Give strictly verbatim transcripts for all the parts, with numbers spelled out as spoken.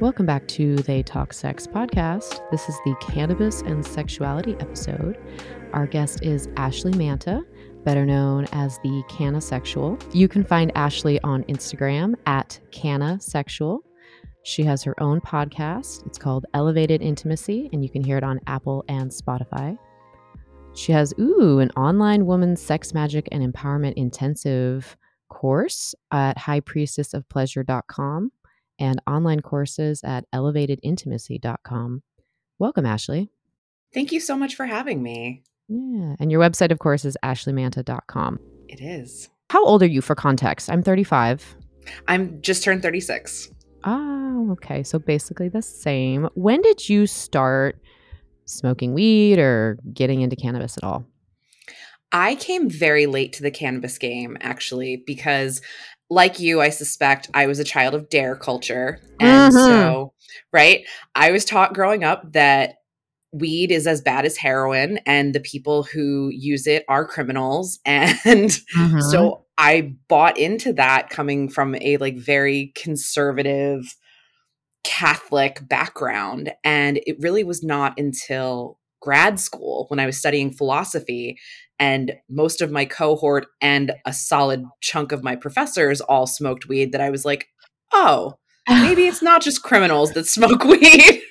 Welcome back to the Talk Sex podcast. This is the Cannabis and Sexuality episode. Our guest is Ashley Manta, better known as the Canna Sexual. You can find Ashley on Instagram at Canna Sexual. She has her own podcast. It's called Elevated Intimacy, and you can hear it on Apple and Spotify. She has, ooh, an online woman's sex, magic, and empowerment intensive course at high priestess of pleasure dot com and online courses at elevated intimacy dot com. Welcome, Ashley. Thank you so much for having me. Yeah. And your website, of course, is ashley manta dot com. It is. How old are you for context? I'm thirty-five. I'm just turned thirty-six. Oh, okay. So basically the same. When did you start smoking weed or getting into cannabis at all? I came very late to the cannabis game, actually, because like you, I suspect I was a child of D A R E culture. And mm-hmm. so, right, I was taught growing up that weed is as bad as heroin and the people who use it are criminals. And mm-hmm. so I bought into that coming from a like very conservative Catholic background. And it really was not until grad school when I was studying philosophy and most of my cohort and a solid chunk of my professors all smoked weed that I was like, oh, maybe it's not just criminals that smoke weed.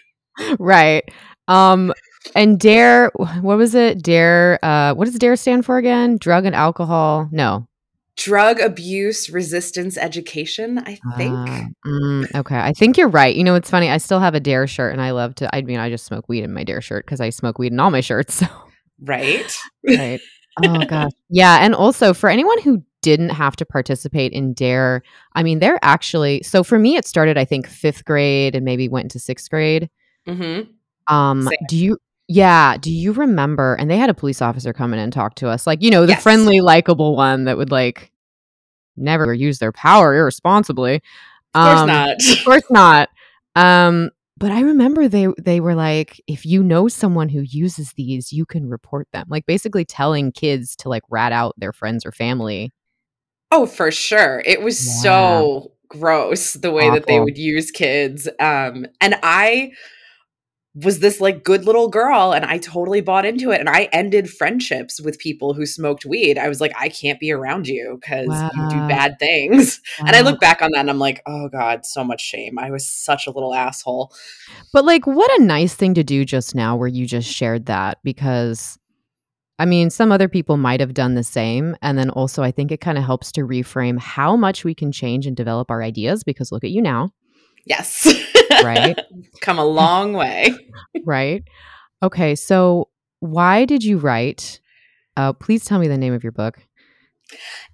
Right. Um, and D A R E, what was it? D A R E, uh, what does D A R E stand for again? Drug and alcohol? No. Drug abuse resistance education, I think. Uh, mm, okay. I think you're right. You know, it's funny. I still have a D A R E shirt and I love to, I mean, I just smoke weed in my D A R E shirt because I smoke weed in all my shirts. So. Right. Right. Oh, gosh. Yeah. And also for anyone who didn't have to participate in D A R E, I mean, they're actually, so for me, it started, I think, fifth grade and maybe went into sixth grade. Mm-hmm. Um, Same. do you, yeah, do you remember, and they had a police officer come in and talk to us, like, you know, the yes. friendly, likable one that would like never use their power irresponsibly. Um, of course not. Of course not. Um, but I remember they, they were like, if you know someone who uses these, you can report them. Like basically telling kids to like rat out their friends or family. Oh, for sure. It was yeah. so gross the way Awful. that they would use kids. Um, and I was this like good little girl and I totally bought into it. And I ended friendships with people who smoked weed. I was like, I can't be around you because wow. you do bad things. Wow. And I look back on that and I'm like, oh God, so much shame. I was such a little asshole. But like, what a nice thing to do just now where you just shared that, because I mean, some other people might have done the same. And then also I think it kind of helps to reframe how much we can change and develop our ideas, because look at you now. Yes. Right. Come a long way. Right. Okay. So why did you write? Uh, please tell me the name of your book.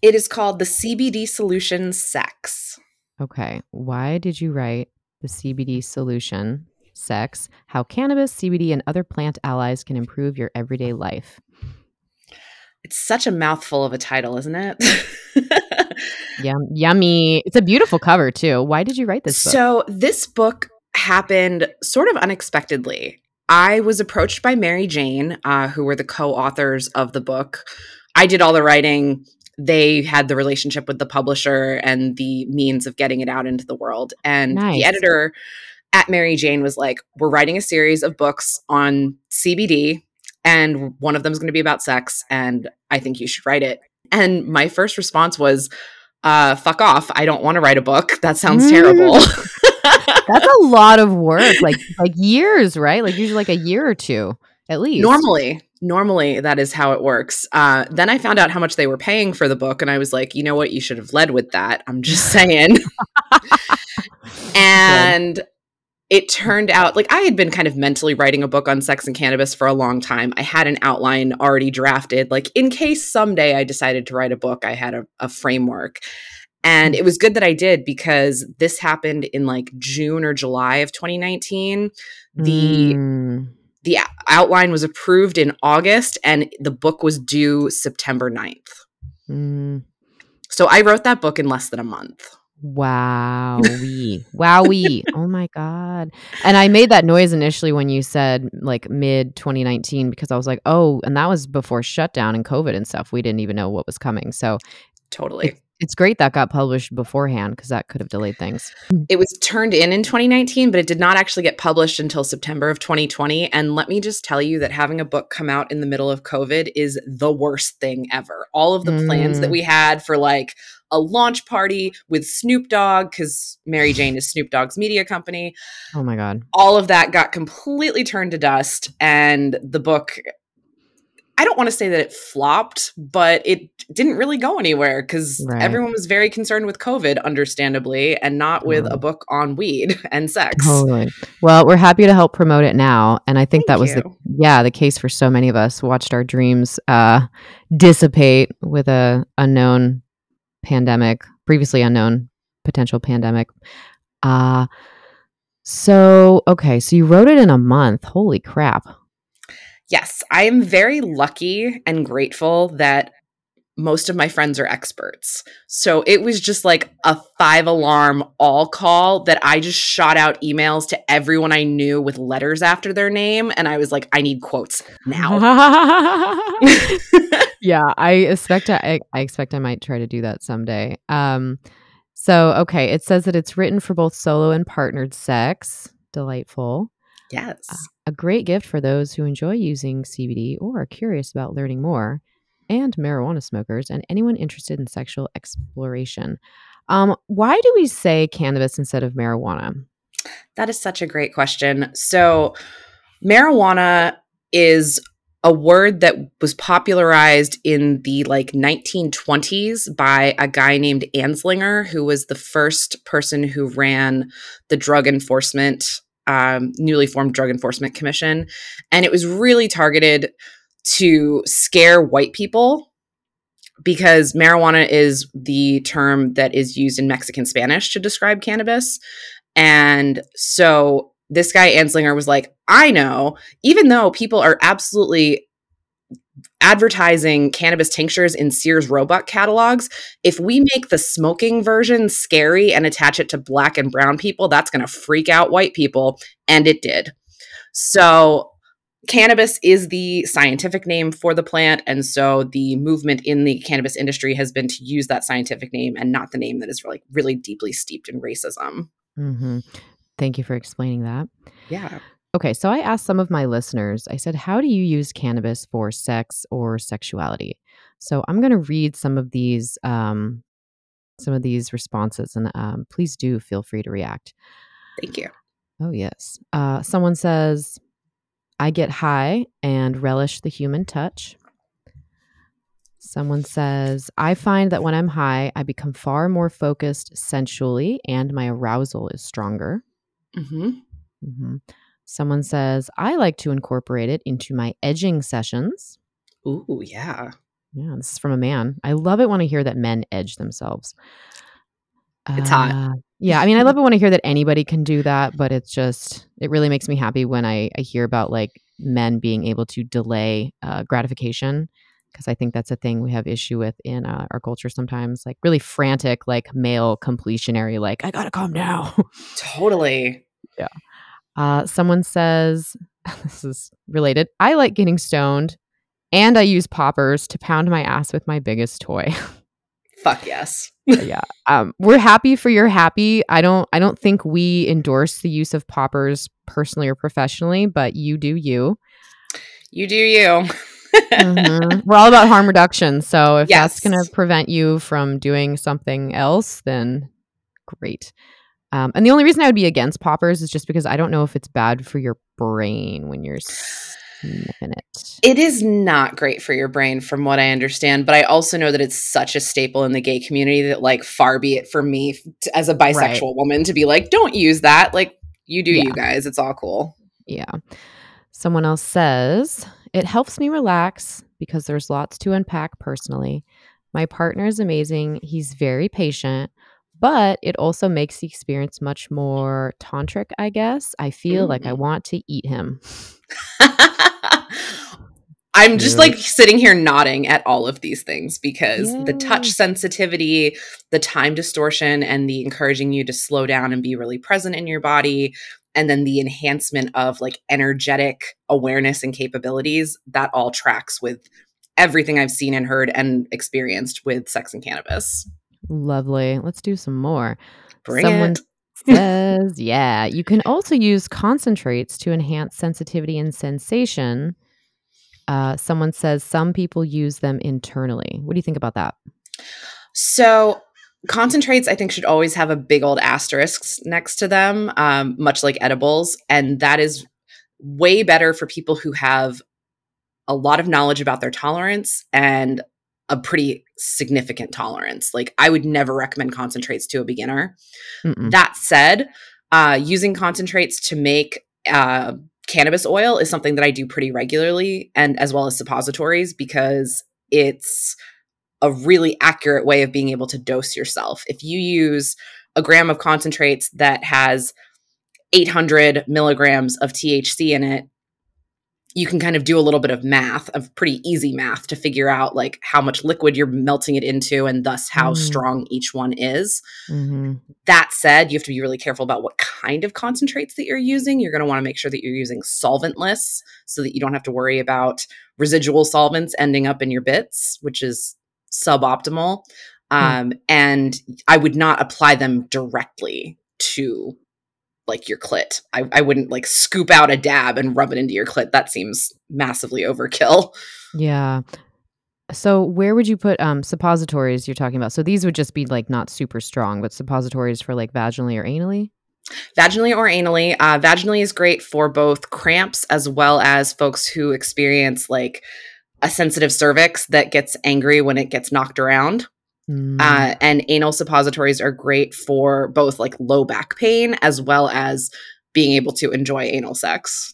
It is called The C B D Solution Sex. Okay. Why did you write The C B D Solution Sex? How cannabis, C B D, and other plant allies can improve your everyday life. It's such a mouthful of a title, isn't it? Yum, yummy. It's a beautiful cover too. Why did you write this book? So this book happened sort of unexpectedly. I was approached by Mary Jane, uh, who were the co-authors of the book. I did all the writing. They had the relationship with the publisher and the means of getting it out into the world. And nice. The editor at Mary Jane was like, we're writing a series of books on C B D and one of them is going to be about sex and I think you should write it. And my first response was, Uh, fuck off. I don't want to write a book. That sounds terrible. That's a lot of work, like like years, right? Like usually like a year or two at least. Normally, normally that is how it works. Uh, then I found out how much they were paying for the book and I was like, you know what? You should have led with that. I'm just saying. And Good. It turned out like I had been kind of mentally writing a book on sex and cannabis for a long time. I had an outline already drafted, like in case someday I decided to write a book, I had a, a framework. And it was good that I did because this happened in like June or July of twenty nineteen. The, mm. the outline was approved in August and the book was due September ninth. Mm. So I wrote that book in less than a month. Wowie. Wowie. Oh my God. And I made that noise initially when you said like mid twenty nineteen, because I was like, oh, and that was before shutdown and COVID and stuff. We didn't even know what was coming. So totally. It, It's great that got published beforehand because that could have delayed things. It was turned in in twenty nineteen, but it did not actually get published until September of twenty twenty. And let me just tell you that having a book come out in the middle of COVID is the worst thing ever. All of the mm. plans that we had for like a launch party with Snoop Dogg, because Mary Jane is Snoop Dogg's media company. Oh my God. All of that got completely turned to dust. And the book, I don't want to say that it flopped, but it didn't really go anywhere because right. everyone was very concerned with COVID, understandably, and not with mm. a book on weed and sex. Totally. Well, we're happy to help promote it now. And I think Thank that was you. the yeah, the case for so many of us. Watched our dreams uh, dissipate with a unknown pandemic, previously unknown potential pandemic. Uh, so, okay. So you wrote it in a month. Holy crap. Yes, I am very lucky and grateful that most of my friends are experts. So it was just like a five alarm all call that I just shot out emails to everyone I knew with letters after their name. And I was like, I need quotes now. Yeah, I expect I, I expect I might try to do that someday. Um, so, okay, it says that it's written for both solo and partnered sex. Delightful. Yes. Uh, a great gift for those who enjoy using C B D or are curious about learning more, and marijuana smokers and anyone interested in sexual exploration. Um, why do we say cannabis instead of marijuana? That is such a great question. So marijuana is a word that was popularized in the like nineteen twenties by a guy named Anslinger, who was the first person who ran the Drug Enforcement Um, newly formed Drug Enforcement Commission. And it was really targeted to scare white people because marijuana is the term that is used in Mexican Spanish to describe cannabis. And so this guy Anslinger was like, I know, even though people are absolutely advertising cannabis tinctures in Sears Roebuck catalogs, if we make the smoking version scary and attach it to black and brown people, that's going to freak out white people. And it did. So cannabis is the scientific name for the plant. And so the movement in the cannabis industry has been to use that scientific name and not the name that is really, really deeply steeped in racism. Mm-hmm. Thank you for explaining that. Yeah. Okay, so I asked some of my listeners, I said, how do you use cannabis for sex or sexuality? So I'm going to read some of these um, some of these responses, and um, please do feel free to react. Thank you. Oh, yes. Uh, someone says, I get high and relish the human touch. Someone says, I find that when I'm high, I become far more focused sensually and my arousal is stronger. Mm-hmm. Mm-hmm. Someone says, I like to incorporate it into my edging sessions. Ooh, yeah. Yeah, this is from a man. I love it when I hear that men edge themselves. It's uh, hot. Yeah, I mean, I love it when I hear that anybody can do that, but it's just, it really makes me happy when I, I hear about like men being able to delay uh, gratification, because I think that's a thing we have issue with in uh, our culture sometimes, like really frantic, like male completionary, like, I gotta come now. Totally. Yeah. Uh, someone says, this is related, I like getting stoned and I use poppers to pound my ass with my biggest toy. Fuck yes. Yeah. Um, we're happy for your happy. I don't, I don't think we endorse the use of poppers personally or professionally, but you do you. You do you. Mm-hmm. We're all about harm reduction. So if yes. that's going to prevent you from doing something else, then great. Um, and the only reason I would be against poppers is just because I don't know if it's bad for your brain when you're sniffing it. It is not great for your brain from what I understand, but I also know that it's such a staple in the gay community that like far be it for me to, as a bisexual right. woman to be like, don't use that. Like you do yeah. you guys. It's all cool. Yeah. Someone else says, it helps me relax because there's lots to unpack personally. My partner is amazing. He's very patient. But it also makes the experience much more tantric, I guess. I feel mm. like I want to eat him. I'm just like sitting here nodding at all of these things because yeah. the touch sensitivity, the time distortion, and the encouraging you to slow down and be really present in your body, and then the enhancement of like energetic awareness and capabilities, that all tracks with everything I've seen and heard and experienced with sex and cannabis. Lovely. Let's do some more. Bring Someone it. says, yeah, you can also use concentrates to enhance sensitivity and sensation. Uh, someone says some people use them internally. What do you think about that? So concentrates, I think, should always have a big old asterisk next to them, um, much like edibles. And that is way better for people who have a lot of knowledge about their tolerance and a pretty significant tolerance. Like, I would never recommend concentrates to a beginner. Mm-mm. That said, uh, using concentrates to make uh, cannabis oil is something that I do pretty regularly, and as well as suppositories, because it's a really accurate way of being able to dose yourself. If you use a gram of concentrates that has eight hundred milligrams of T H C in it, you can kind of do a little bit of math, of pretty easy math, to figure out like how much liquid you're melting it into and thus how mm-hmm. strong each one is. Mm-hmm. That said, you have to be really careful about what kind of concentrates that you're using. You're going to want to make sure that you're using solventless so that you don't have to worry about residual solvents ending up in your bits, which is suboptimal. Um, mm-hmm. And I would not apply them directly to like your clit. I, I wouldn't like scoop out a dab and rub it into your clit. That seems massively overkill. Yeah. So where would you put um, suppositories you're talking about? So these would just be like not super strong, but suppositories for like vaginally or anally? Vaginally or anally. Uh, vaginally is great for both cramps as well as folks who experience like a sensitive cervix that gets angry when it gets knocked around. Mm. Uh, and anal suppositories are great for both like low back pain as well as being able to enjoy anal sex.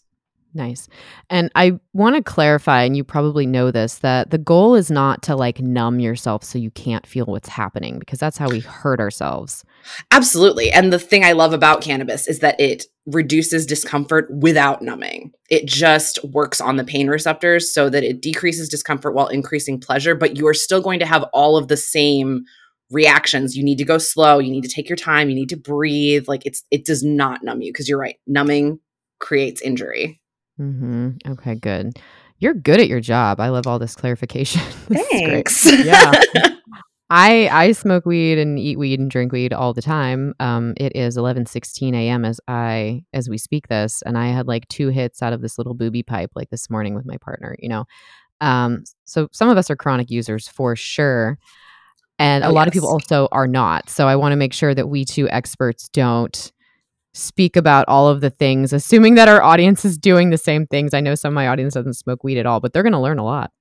Nice. And I want to clarify, and you probably know this, that the goal is not to like numb yourself so you can't feel what's happening, because that's how we hurt ourselves. Absolutely. And the thing I love about cannabis is that it reduces discomfort without numbing. It just works on the pain receptors so that it decreases discomfort while increasing pleasure, but you are still going to have all of the same reactions. You need to go slow. You need to take your time. You need to breathe. Like it's, it does not numb you, because you're right. Numbing creates injury. Mm-hmm. Okay, good. You're good at your job. I love all this clarification. This Thanks. Yeah. I I smoke weed and eat weed and drink weed all the time. Um, it is eleven sixteen a.m. as I as we speak this, and I had like two hits out of this little booby pipe like this morning with my partner. You know, um, so some of us are chronic users for sure, and oh, a lot yes. of people also are not. So I want to make sure that we two experts don't speak about all of the things, assuming that our audience is doing the same things. I know some of my audience doesn't smoke weed at all, but they're going to learn a lot.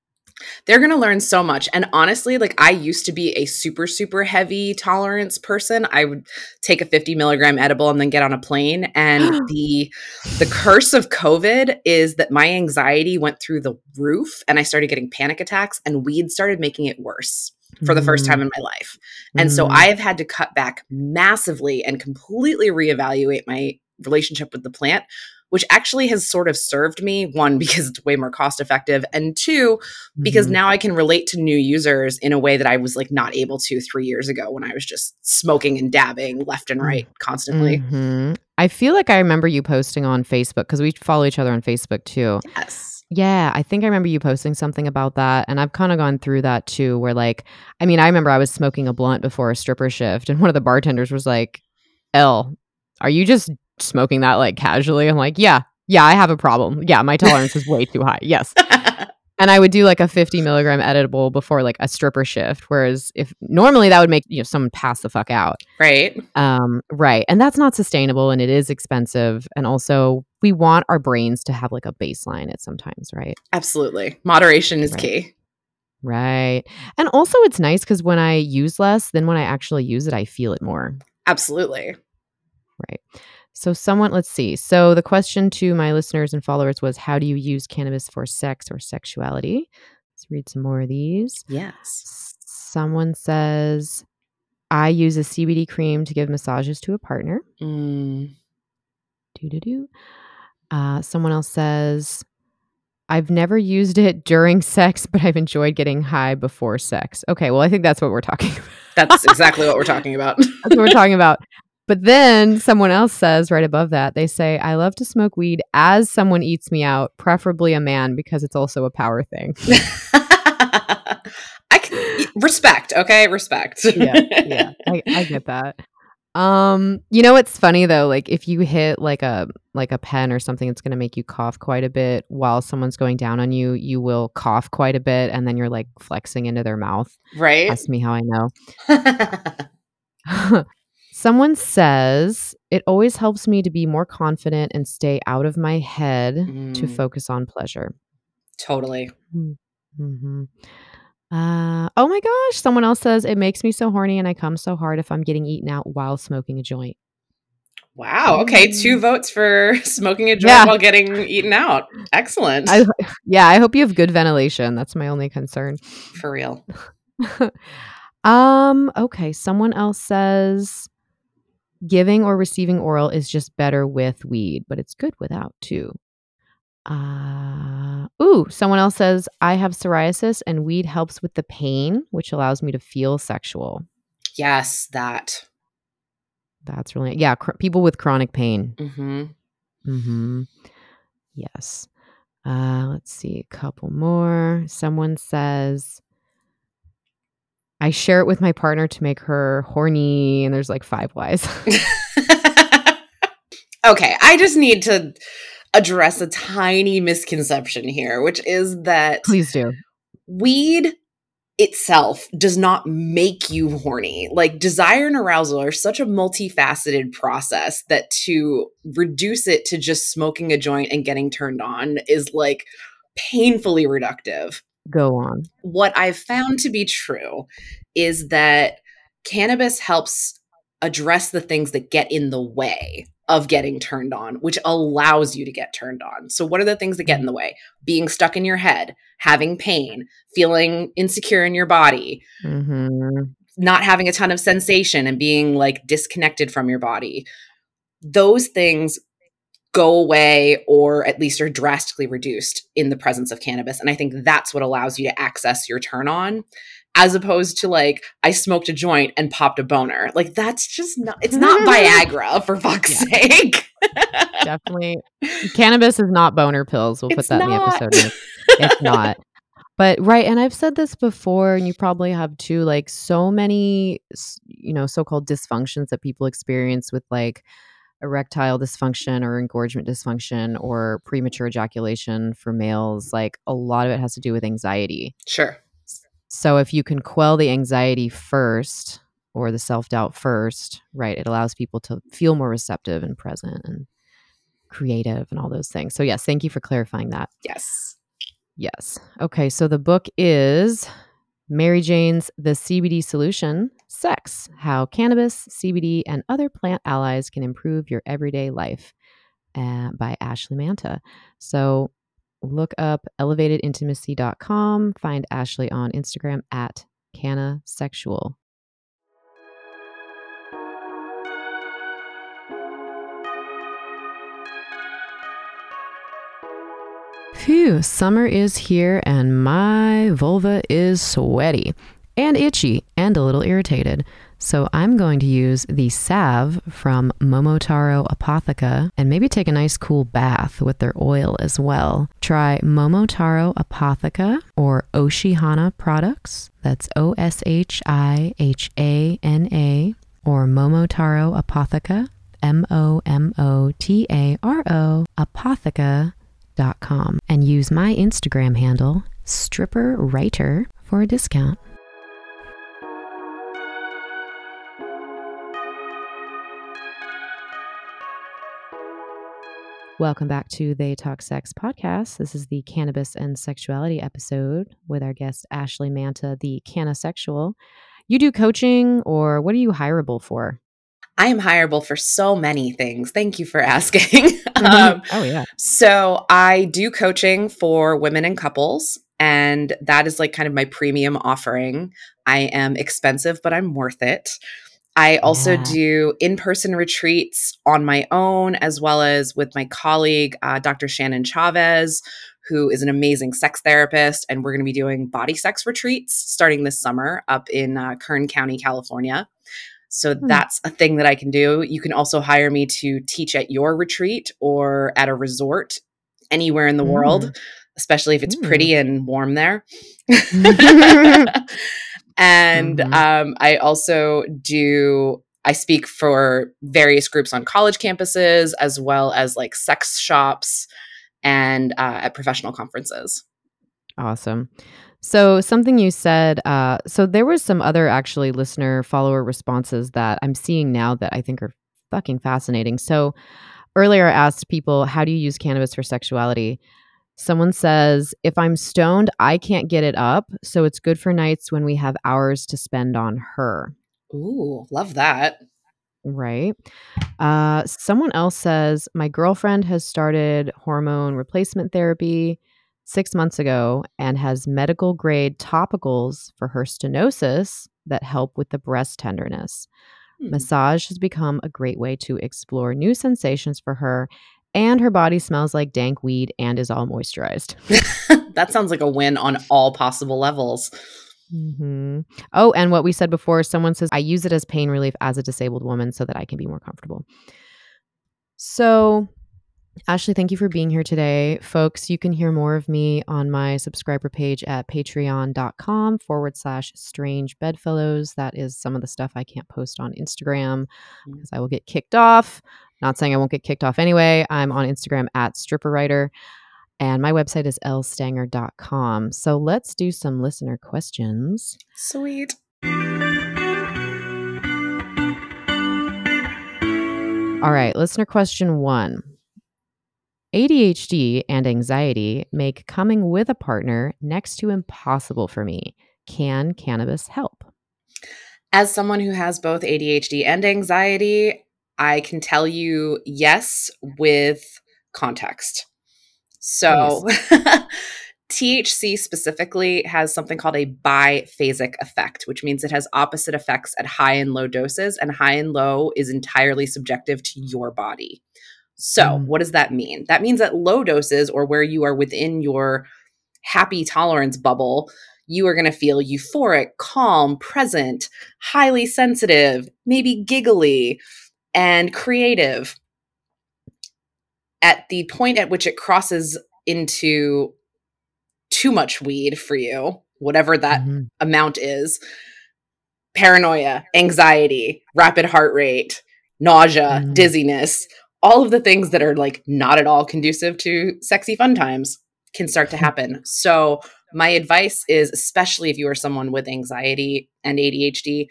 They're going to learn so much. And honestly, like I used to be a super, super heavy tolerance person. I would take a fifty milligram edible and then get on a plane. And the the curse of COVID is that my anxiety went through the roof and I started getting panic attacks, and weed started making it worse for the first time in my life. And mm. so I have had to cut back massively and completely reevaluate my relationship with the plant, which actually has sort of served me, one, because it's way more cost effective, and two, because mm. now I can relate to new users in a way that I was like not able to three years ago when I was just smoking and dabbing left and right constantly. Mm-hmm. I feel like I remember you posting on Facebook, because we follow each other on Facebook too. Yes. Yeah, I think I remember you posting something about that. And I've kind of gone through that too, where like, I mean, I remember I was smoking a blunt before a stripper shift, and one of the bartenders was like, "Elle, are you just smoking that like casually?" I'm like, yeah, yeah, I have a problem. Yeah, my tolerance is way too high. Yes. And I would do like a fifty milligram edible before like a stripper shift. Whereas if normally that would make, you know, someone pass the fuck out. Right. Um, right. And that's not sustainable, and it is expensive. And also we want our brains to have like a baseline at sometimes, right? Absolutely. Moderation is right. key. Right. And also it's nice because when I use less, then when I actually use it, I feel it more. Absolutely. Right. So someone, let's see. So the question to my listeners and followers was, how do you use cannabis for sex or sexuality? Let's read some more of these. Yes. Someone says, I use a C B D cream to give massages to a partner. Mm. Do-do-do. Uh, someone else says, I've never used it during sex, but I've enjoyed getting high before sex. Okay, well, I think that's what we're talking about. That's exactly what we're talking about. That's what we're talking about. But then someone else says right above that, they say, I love to smoke weed as someone eats me out, preferably a man, because it's also a power thing. I can, respect. Okay. Respect. yeah. Yeah. I, I get that. Um, you know, it's funny though, like if you hit like a, like a pen or something, it's going to make you cough quite a bit while someone's going down on you, you will cough quite a bit. And then you're like flexing into their mouth. Right. Ask me how I know. Someone says, it always helps me to be more confident and stay out of my head mm. to focus on pleasure. Totally. Mm-hmm. Uh, oh my gosh. Someone else says, it makes me so horny and I come so hard if I'm getting eaten out while smoking a joint. Wow. Okay. Two votes for smoking a joint yeah. while getting eaten out. Excellent. I, yeah. I hope you have good ventilation. That's my only concern. For real. um. Okay. Someone else says, giving or receiving oral is just better with weed, but it's good without too. Uh, ooh, someone else says, I have psoriasis and weed helps with the pain, which allows me to feel sexual. Yes, that. That's really, yeah, cr- people with chronic pain. Mm-hmm. Mm-hmm. Yes. Uh, let's see, a couple more. Someone says, I share it with my partner to make her horny, and there's like five whys. Okay, I just need to address a tiny misconception here, which is that please do. Weed itself does not make you horny. Like desire and arousal are such a multifaceted process that to reduce it to just smoking a joint and getting turned on is like painfully reductive. Go on. What I've found to be true is that cannabis helps address the things that get in the way of getting turned on, which allows you to get turned on. So what are the things that get in the way? Being stuck in your head, having pain, feeling insecure in your body, mm-hmm. not having a ton of sensation and being like disconnected from your body. Those things go away or at least are drastically reduced in the presence of cannabis. And I think that's what allows you to access your turn on, as opposed to like, I smoked a joint and popped a boner. Like that's just not, it's not Viagra for fuck's yeah. sake. Definitely. Cannabis is not boner pills. We'll it's put that not. in the episode. It's not. But right. And I've said this before and you probably have too, like so many, you know, so-called dysfunctions that people experience with like erectile dysfunction or engorgement dysfunction or premature ejaculation for males. Like a lot of it has to do with anxiety. Sure. So if you can quell the anxiety first or the self-doubt first, right, it allows people to feel more receptive and present and creative and all those things. So yes, thank you for clarifying that. Yes. Yes. Okay, so the book is Mary Jane's The C B D Solution Sex, How Cannabis, C B D, and Other Plant Allies Can Improve Your Everyday Life uh, by Ashley Manta. So look up elevated intimacy dot com. Find Ashley on Instagram at Canna Sexual. Phew, summer is here and my vulva is sweaty and itchy and a little irritated. So I'm going to use the salve from Momotaro Apotheca and maybe take a nice cool bath with their oil as well. Try Momotaro Apotheca or Oshihana products. That's O S H I H A N A or Momotaro Apotheca, M O M O T A R O, apotheca dot com. And use my Instagram handle, Stripper Writer, for a discount. Welcome back to the Talk Sex podcast. This is the Cannabis and Sexuality episode with our guest, Ashley Manta, the Canna Sexual. You do coaching, or what are you hireable for? I am hireable for so many things. Thank you for asking. Mm-hmm. um, oh, yeah. So I do coaching for women and couples, and that is like kind of my premium offering. I am expensive, but I'm worth it. I also yeah. do in-person retreats on my own, as well as with my colleague, uh, Doctor Shannon Chavez, who is an amazing sex therapist. And we're going to be doing body sex retreats starting this summer up in uh, Kern County, California. So hmm. that's a thing that I can do. You can also hire me to teach at your retreat or at a resort anywhere in the mm. world, especially if it's mm. pretty and warm there. And mm-hmm. um, I also do, I speak for various groups on college campuses, as well as like sex shops and uh, at professional conferences. Awesome. So something you said, uh, so there was some other actually listener follower responses that I'm seeing now that I think are fucking fascinating. So earlier I asked people, how do you use cannabis for sexuality? Someone says, if I'm stoned, I can't get it up. So it's good for nights when we have hours to spend on her. Ooh, love that. Right. Uh, someone else says, my girlfriend has started hormone replacement therapy six months ago and has medical grade topicals for her stenosis that help with the breast tenderness. Hmm. Massage has become a great way to explore new sensations for her. And her body smells like dank weed and is all moisturized. That sounds like a win on all possible levels. Mm-hmm. Oh, and what we said before, someone says, I use it as pain relief as a disabled woman so that I can be more comfortable. So, Ashley, thank you for being here today. Folks, you can hear more of me on my subscriber page at patreon.com forward slash strange bedfellows. That is some of the stuff I can't post on Instagram because I will get kicked off. Not saying I won't get kicked off anyway. I'm on Instagram at Stripper Writer, and my website is l stanger dot com. So let's do some listener questions. Sweet. All right, listener question one. A D H D and anxiety make coming with a partner next to impossible for me. Can cannabis help? As someone who has both A D H D and anxiety, I can tell you yes with context. So T H C specifically has something called a biphasic effect, which means it has opposite effects at high and low doses, and high and low is entirely subjective to your body. So mm. what does that mean? That means at low doses, or where you are within your happy tolerance bubble, you are going to feel euphoric, calm, present, highly sensitive, maybe giggly, and creative. At the point at which it crosses into too much weed for you, whatever that mm-hmm. amount is, paranoia, anxiety, rapid heart rate, nausea, mm-hmm. dizziness, all of the things that are like not at all conducive to sexy fun times can start to happen. So my advice is, especially if you are someone with anxiety and A D H D,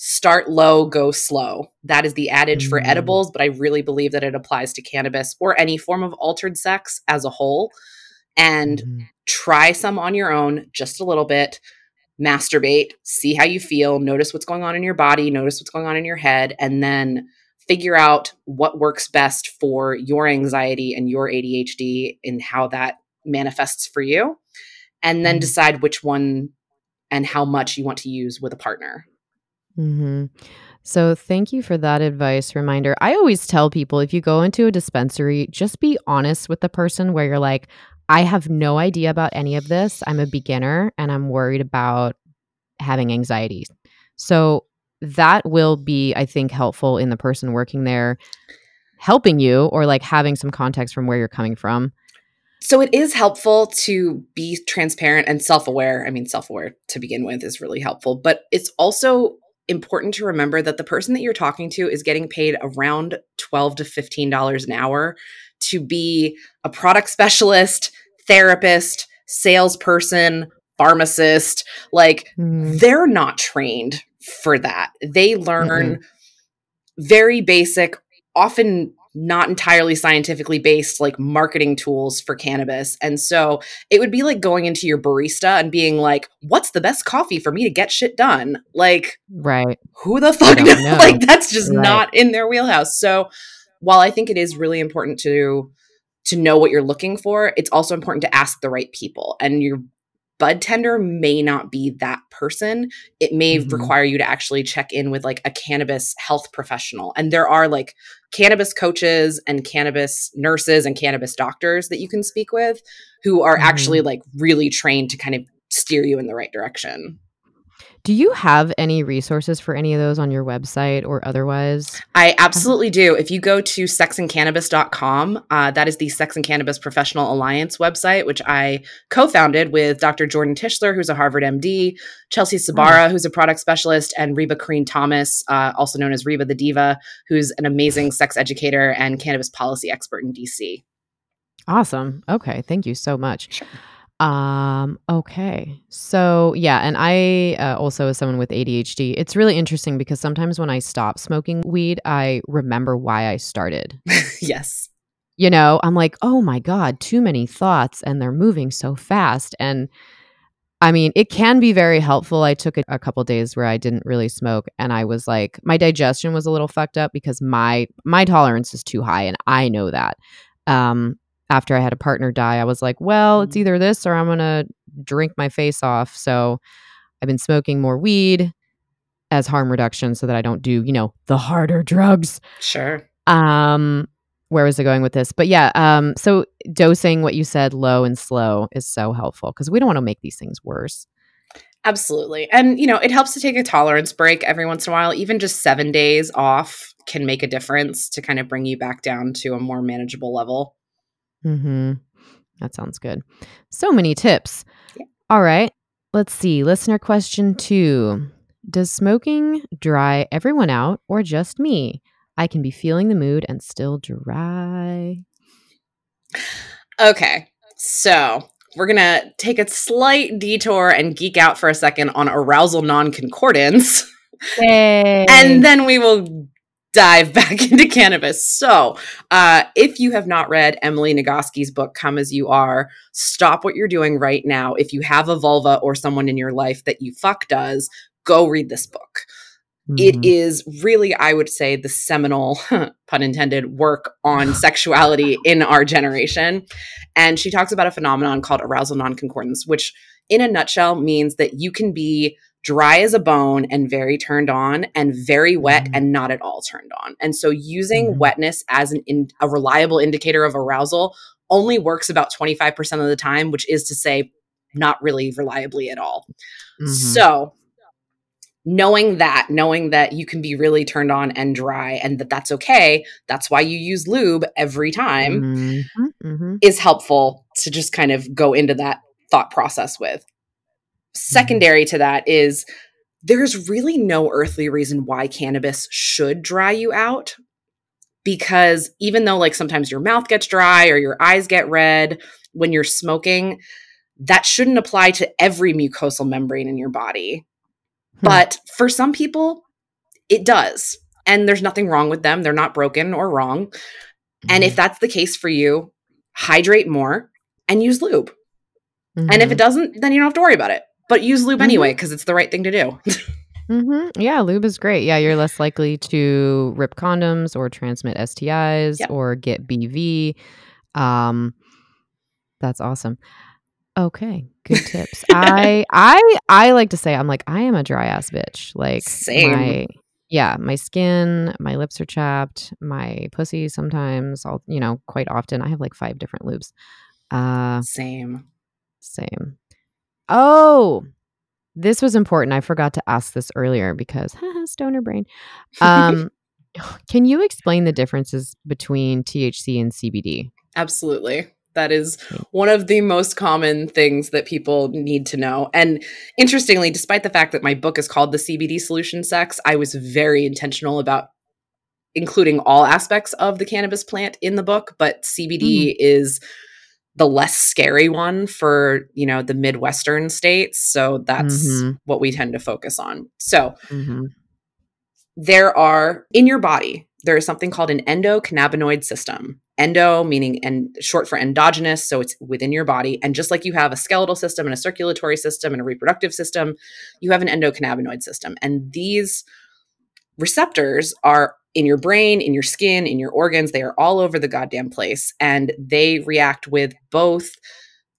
start low, go slow. That is the adage mm-hmm. for edibles, but I really believe that it applies to cannabis or any form of altered sex as a whole. And mm-hmm. try some on your own, just a little bit. Masturbate, see how you feel, notice what's going on in your body, notice what's going on in your head, and then figure out what works best for your anxiety and your A D H D and how that manifests for you. And then mm-hmm. decide which one and how much you want to use with a partner. Mm-hmm. So thank you for that advice reminder. I always tell people, if you go into a dispensary, just be honest with the person where you're like, I have no idea about any of this. I'm a beginner and I'm worried about having anxiety. So that will be, I think, helpful in the person working there, helping you or like having some context from where you're coming from. So it is helpful to be transparent and self-aware. I mean, self-aware to begin with is really helpful, but it's also important to remember that the person that you're talking to is getting paid around twelve to fifteen dollars an hour to be a product specialist, therapist, salesperson, pharmacist. Like mm-hmm. they're not trained for that. They learn mm-hmm. very basic, often not entirely scientifically based, like marketing tools for cannabis. And so it would be like going into your barista and being like, what's the best coffee for me to get shit done? Like, right. Who the fuck knows? Like, that's just right. not in their wheelhouse. So while I think it is really important to, to know what you're looking for, it's also important to ask the right people. And your bud tender may not be that person. It may mm-hmm. require you to actually check in with like a cannabis health professional. And there are like cannabis coaches and cannabis nurses and cannabis doctors that you can speak with who are mm-hmm. actually like really trained to kind of steer you in the right direction. Do you have any resources for any of those on your website or otherwise? I absolutely do. If you go to sex and cannabis dot com, uh, that is the Sex and Cannabis Professional Alliance website, which I co-founded with Doctor Jordan Tischler, who's a Harvard M D, Chelsea Sabara, oh. who's a product specialist, and Reba Kareen Thomas, uh, also known as Reba the Diva, who's an amazing sex educator and cannabis policy expert in D C. Awesome. Okay. Thank you so much. Sure. Um, okay. So yeah. And I uh, also, as someone with A D H D, it's really interesting because sometimes when I stop smoking weed, I remember why I started. Yes. You know, I'm like, oh my God, too many thoughts and they're moving so fast. And I mean, it can be very helpful. I took a, a couple days where I didn't really smoke and I was like, my digestion was a little fucked up because my, my tolerance is too high. And I know that, um, after I had a partner die, I was like, well, it's either this or I'm going to drink my face off. So I've been smoking more weed as harm reduction so that I don't do, you know, the harder drugs. Sure. Um, where was I going with this? But yeah, um, so dosing, what you said, low and slow is so helpful because we don't want to make these things worse. Absolutely. And, you know, it helps to take a tolerance break every once in a while. Even just seven days off can make a difference to kind of bring you back down to a more manageable level. Mm-hmm. That sounds good. So many tips. Yeah. All right. Let's see. Listener question two. Does smoking dry everyone out or just me? I can be feeling the mood and still dry. Okay. So we're going to take a slight detour and geek out for a second on arousal non-concordance. Yay. And then we will dive back into cannabis. So uh, if you have not read Emily Nagoski's book, Come As You Are, stop what you're doing right now. If you have a vulva or someone in your life that you fuck does, go read this book. Mm-hmm. It is really, I would say, the seminal, pun intended, work on sexuality in our generation. And she talks about a phenomenon called arousal non-concordance, which in a nutshell means that you can be dry as a bone and very turned on and very wet mm-hmm. and not at all turned on. And so using mm-hmm. wetness as an in, a reliable indicator of arousal only works about twenty-five percent of the time, which is to say not really reliably at all. Mm-hmm. So knowing that, knowing that you can be really turned on and dry and that that's okay, that's why you use lube every time mm-hmm. Mm-hmm. is helpful to just kind of go into that thought process with. Secondary to that is there's really no earthly reason why cannabis should dry you out, because even though like sometimes your mouth gets dry or your eyes get red when you're smoking, that shouldn't apply to every mucosal membrane in your body. Hmm. But for some people, it does. And there's nothing wrong with them. They're not broken or wrong. Mm-hmm. And if that's the case for you, hydrate more and use lube. Mm-hmm. And if it doesn't, then you don't have to worry about it. But use lube mm-hmm. anyway, because it's the right thing to do. mm-hmm. Yeah, lube is great. Yeah, you're less likely to rip condoms or transmit S T Is yep. or get B V. Um, that's awesome. Okay, good tips. I I I like to say, I'm like, I am a dry ass bitch. Like, same. My, yeah, my skin, my lips are chapped, my pussy sometimes, I'll, you know, quite often. I have like five different lubes. Uh, same. Same. Oh, this was important. I forgot to ask this earlier because stoner brain. Um, can you explain the differences between T H C and C B D? Absolutely. That is one of the most common things that people need to know. And interestingly, despite the fact that my book is called The C B D Solution Sex, I was very intentional about including all aspects of the cannabis plant in the book, but C B D mm. is the less scary one for, you know, the Midwestern states. So that's mm-hmm. what we tend to focus on. So mm-hmm. there are in your body, there is something called an endocannabinoid system. Endo meaning and short for endogenous. So it's within your body. And just like you have a skeletal system and a circulatory system and a reproductive system, you have an endocannabinoid system. And these receptors are in your brain, in your skin, in your organs. They are all over the goddamn place. And they react with both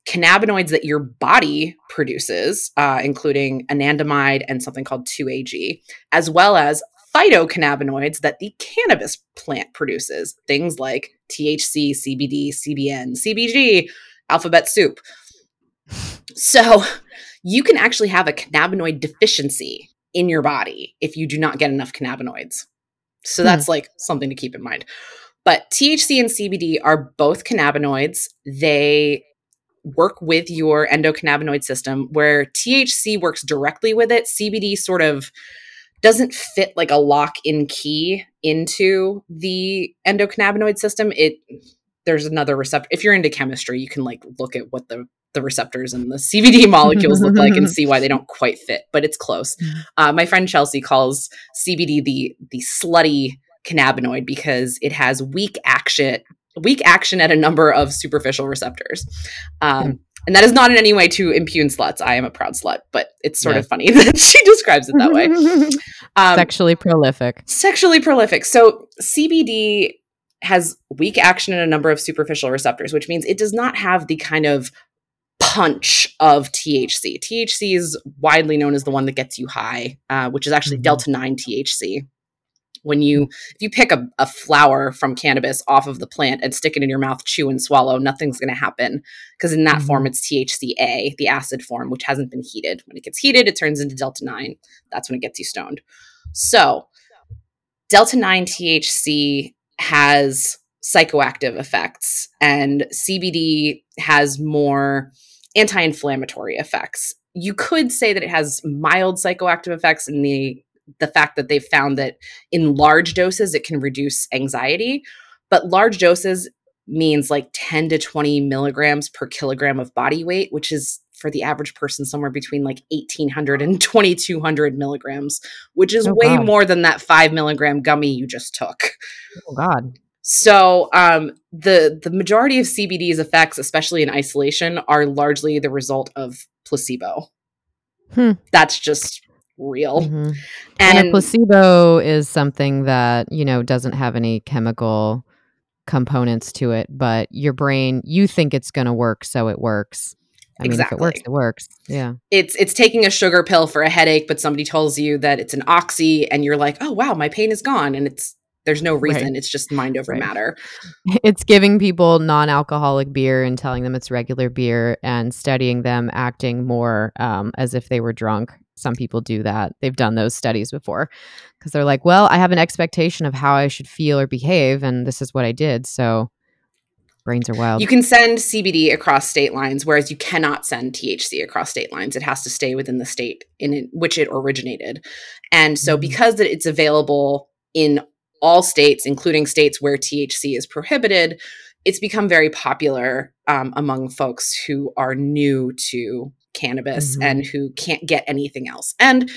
cannabinoids that your body produces, uh, including anandamide and something called two A G, as well as phytocannabinoids that the cannabis plant produces, things like T H C, C B D, C B N, C B G, alphabet soup. So you can actually have a cannabinoid deficiency in your body if you do not get enough cannabinoids. So that's hmm. like something to keep in mind. But T H C and C B D are both cannabinoids. They work with your endocannabinoid system, where T H C works directly with it. C B D sort of doesn't fit like a lock in key into the endocannabinoid system. It there's another receptor. If you're into chemistry, you can like look at what the the receptors and the C B D molecules look like and see why they don't quite fit, but it's close. Uh, my friend Chelsea calls C B D the the slutty cannabinoid because it has weak action weak action at a number of superficial receptors. Um, and that is not in any way to impugn sluts. I am a proud slut, but it's sort yeah. of funny that she describes it that way. Um, sexually prolific. Sexually prolific. So C B D has weak action at a number of superficial receptors, which means it does not have the kind of punch of T H C. T H C is widely known as the one that gets you high, uh, which is actually mm-hmm. delta nine T H C. When you, if you pick a, a flower from cannabis off of the plant and stick it in your mouth, chew and swallow, nothing's going to happen. Because in that mm-hmm. form, it's T H C A, the acid form, which hasn't been heated. When it gets heated, it turns into delta nine. That's when it gets you stoned. So delta nine T H C has psychoactive effects, and C B D has more anti-inflammatory effects. You could say that it has mild psychoactive effects in the the fact that they've found that in large doses, it can reduce anxiety, but large doses means like ten to twenty milligrams per kilogram of body weight, which is for the average person somewhere between like eighteen hundred and twenty-two hundred milligrams, which is oh, way God. more than that five milligram gummy you just took. Oh God. So um, the, the majority of C B D's effects, especially in isolation, are largely the result of placebo. Hmm. That's just real. Mm-hmm. And, and a placebo is something that, you know, doesn't have any chemical components to it, but your brain, you think it's going to work, so it works. I exactly. mean, if it works, it works. Yeah. It's it's taking a sugar pill for a headache, but somebody tells you that it's an oxy and you're like, "Oh wow, my pain is gone." And it's there's no reason. Right. It's just mind over right. matter. It's giving people non-alcoholic beer and telling them it's regular beer and studying them acting more um, as if they were drunk. Some people do that. They've done those studies before because they're like, well, I have an expectation of how I should feel or behave, and this is what I did. So brains are wild. You can send C B D across state lines, whereas you cannot send T H C across state lines. It has to stay within the state in which it originated. And so because it's available in all states, including states where T H C is prohibited, it's become very popular um, among folks who are new to cannabis mm-hmm. and who can't get anything else. And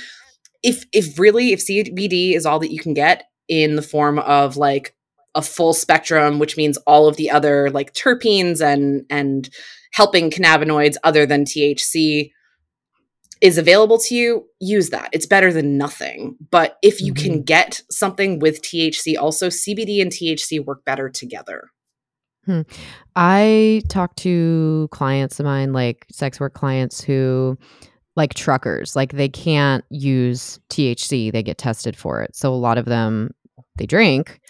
if if really, if C B D is all that you can get in the form of like a full spectrum, which means all of the other like terpenes and and helping cannabinoids other than T H C is available to you, use that. It's better than nothing. But if you mm-hmm. can get something with T H C also, C B D and T H C work better together. Hmm. I talk to clients of mine, like sex work clients who, like truckers, like they can't use T H C. They get tested for it. So a lot of them, they drink,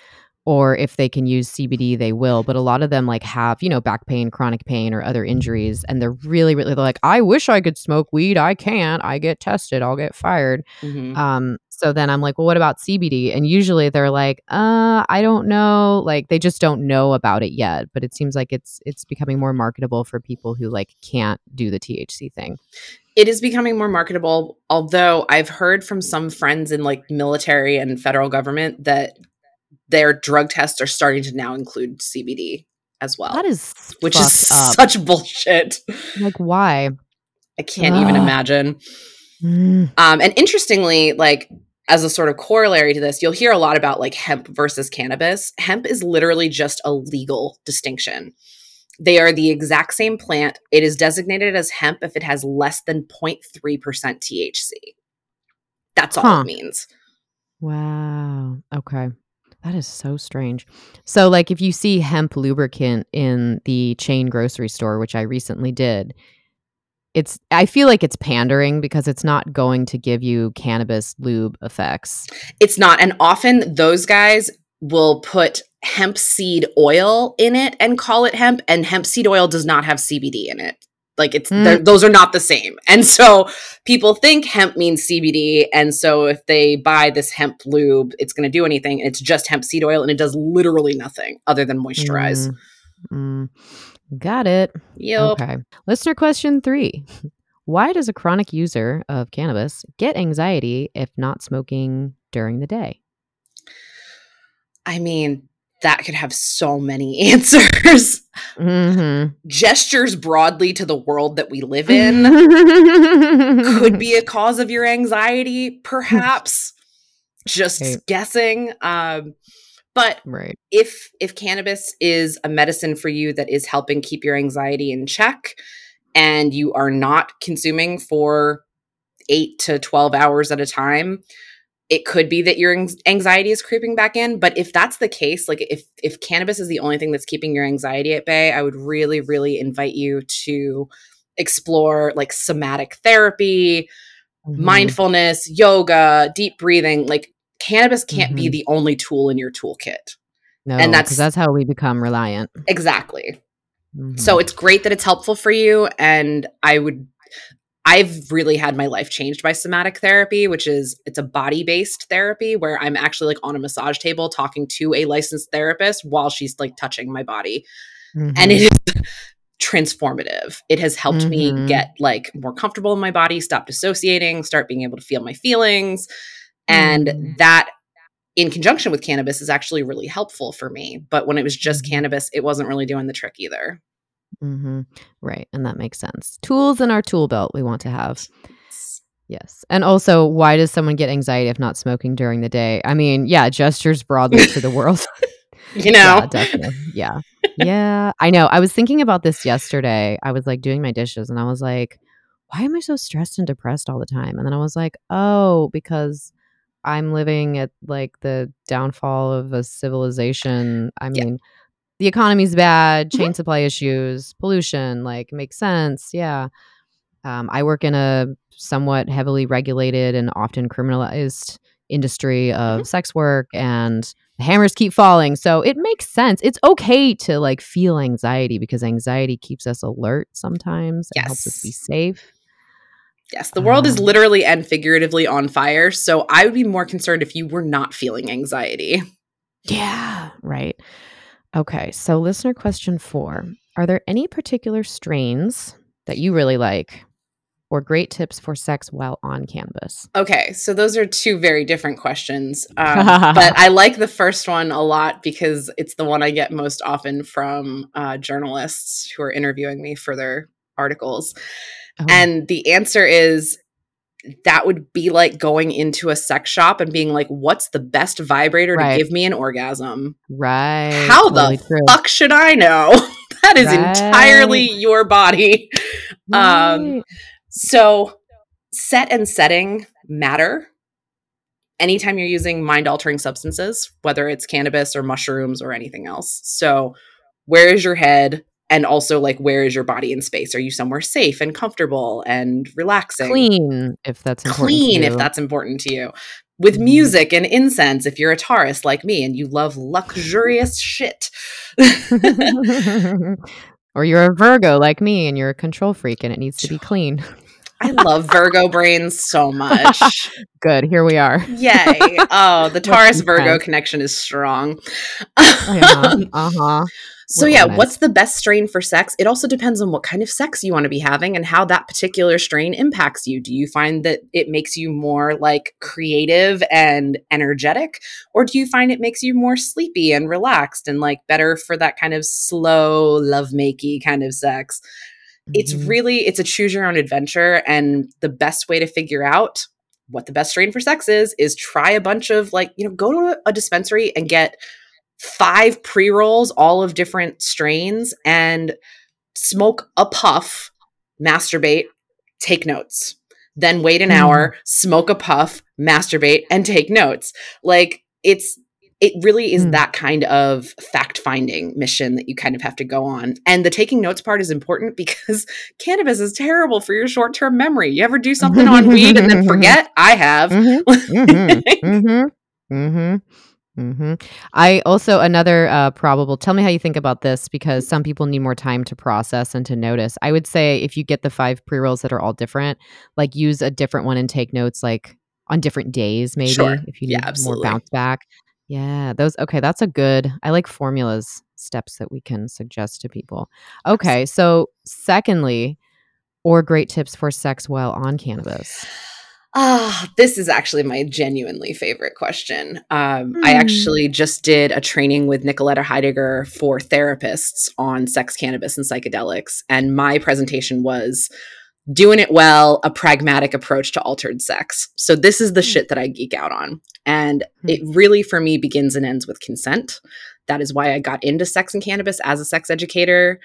or if they can use C B D, they will. But a lot of them like have, you know, back pain, chronic pain, or other injuries. And they're really, really they're like, I wish I could smoke weed. I can't. I get tested. I'll get fired. Mm-hmm. Um, so then I'm like, well, what about C B D? And usually they're like, uh, I don't know. Like they just don't know about it yet. But it seems like it's it's becoming more marketable for people who like can't do the T H C thing. It is becoming more marketable, although I've heard from some friends in like military and federal government that their drug tests are starting to now include C B D as well. That is Which is up. such bullshit. Like why? I can't Ugh. even imagine. Mm. Um, and interestingly, like as a sort of corollary to this, you'll hear a lot about like hemp versus cannabis. Hemp is literally just a legal distinction. They are the exact same plant. It is designated as hemp if it has less than zero point three percent T H C. That's all huh. it means. Wow. Okay. That is so strange. So like if you see hemp lubricant in the chain grocery store, which I recently did, it's I feel like it's pandering because it's not going to give you cannabis lube effects. It's not. And often those guys will put hemp seed oil in it and call it hemp, and hemp seed oil does not have C B D in it. Like it's mm. those are not the same. And so people think hemp means C B D. And so if they buy this hemp lube, it's going to do anything. It's just hemp seed oil and it does literally nothing other than moisturize. Mm. Mm. Got it. Yep. Okay. Listener question three. Why does a chronic user of cannabis get anxiety if not smoking during the day? I mean, that could have so many answers. Mm-hmm. Gestures broadly to the world that we live in could be a cause of your anxiety, perhaps. Just right. guessing. Um, but right. if if cannabis is a medicine for you that is helping keep your anxiety in check and you are not consuming for eight to twelve hours at a time, it could be that your anxiety is creeping back in. But if that's the case, like if if cannabis is the only thing that's keeping your anxiety at bay, I would really, really invite you to explore like somatic therapy, mm-hmm. mindfulness, yoga, deep breathing. Like cannabis can't mm-hmm. be the only tool in your toolkit. No, and that's, 'cause that's how we become reliant. Exactly. Mm-hmm. So it's great that it's helpful for you. And I would I've really had my life changed by somatic therapy, which is it's a body-based therapy where I'm actually like on a massage table talking to a licensed therapist while she's like touching my body. Mm-hmm. And it is transformative. It has helped mm-hmm. me get like more comfortable in my body, stop dissociating, start being able to feel my feelings. And mm-hmm. that in conjunction with cannabis is actually really helpful for me. But when it was just cannabis, it wasn't really doing the trick either. Mm-hmm. Right. And that makes sense. Tools in our tool belt we want to have. Yes. And also, why does someone get anxiety if not smoking during the day? I mean, yeah, gestures broadly to the world. You know? Yeah, definitely. Yeah. Yeah. I know. I was thinking about this yesterday. I was like doing my dishes and I was like, why am I so stressed and depressed all the time? And then I was like, oh, because I'm living at like the downfall of a civilization. I mean, yeah. The economy's bad, chain mm-hmm. supply issues, pollution, like makes sense. Yeah. Um, I work in a somewhat heavily regulated and often criminalized industry of mm-hmm. sex work, and the hammers keep falling. So it makes sense. It's okay to like feel anxiety because anxiety keeps us alert sometimes. Yes. It helps us be safe. Yes, the world um, is literally and figuratively on fire. So I would be more concerned if you were not feeling anxiety. Yeah, right. Okay, so listener question four. Are there any particular strains that you really like or great tips for sex while on cannabis? Okay, so those are two very different questions. Um, but I like the first one a lot because it's the one I get most often from uh, journalists who are interviewing me for their articles. Oh. And the answer is that would be like going into a sex shop and being like, what's the best vibrator right. to give me an orgasm? Right. How totally the true. Fuck should I know? That is right. entirely your body. Right. Um, so set and setting matter. Anytime you're using mind-altering substances, whether it's cannabis or mushrooms or anything else. So where is your head? And also, like, where is your body in space? Are you somewhere safe and comfortable and relaxing? Clean, if that's important Clean, to you. if that's important to you. With music and incense, if you're a Taurus like me and you love luxurious shit. Or you're a Virgo like me and you're a control freak and it needs to be clean. I love Virgo brains so much. Good. Here we are. Yay. Oh, the Taurus-Virgo connection is strong. Yeah. Uh-huh. So yeah, what's the best strain for sex? It also depends on what kind of sex you want to be having and how that particular strain impacts you. Do you find that it makes you more like creative and energetic, or do you find it makes you more sleepy and relaxed and like better for that kind of slow, lovemaking kind of sex? Mm-hmm. It's really, it's a choose your own adventure, and the best way to figure out what the best strain for sex is, is try a bunch of like, you know, go to a dispensary and get five pre-rolls, all of different strains, and smoke a puff, masturbate, take notes, then wait an mm. hour, smoke a puff, masturbate, and take notes. Like it's, it really is mm. that kind of fact-finding mission that you kind of have to go on. And the taking notes part is important because cannabis is terrible for your short-term memory. You ever do something on weed and then forget? I have. Mm-hmm. Mm-hmm. Mm-hmm. Mm-hmm. Mm-hmm. I also, another uh, probable, tell me how you think about this, because some people need more time to process and to notice. I would say if you get the five pre-rolls that are all different, like use a different one and take notes like on different days, maybe sure. if you need yeah, more bounce back. Yeah, those. Okay, that's a good, I like formulas, steps that we can suggest to people. Okay, so secondly, or great tips for sex while on cannabis. Ah, oh, this is actually my genuinely favorite question. Um, mm. I actually just did a training with Nicoletta Heidegger for therapists on sex, cannabis, and psychedelics. And my presentation was doing it well, a pragmatic approach to altered sex. So this is the mm. shit that I geek out on. And mm. it really, for me, begins and ends with consent. That is why I got into sex and cannabis as a sex educator.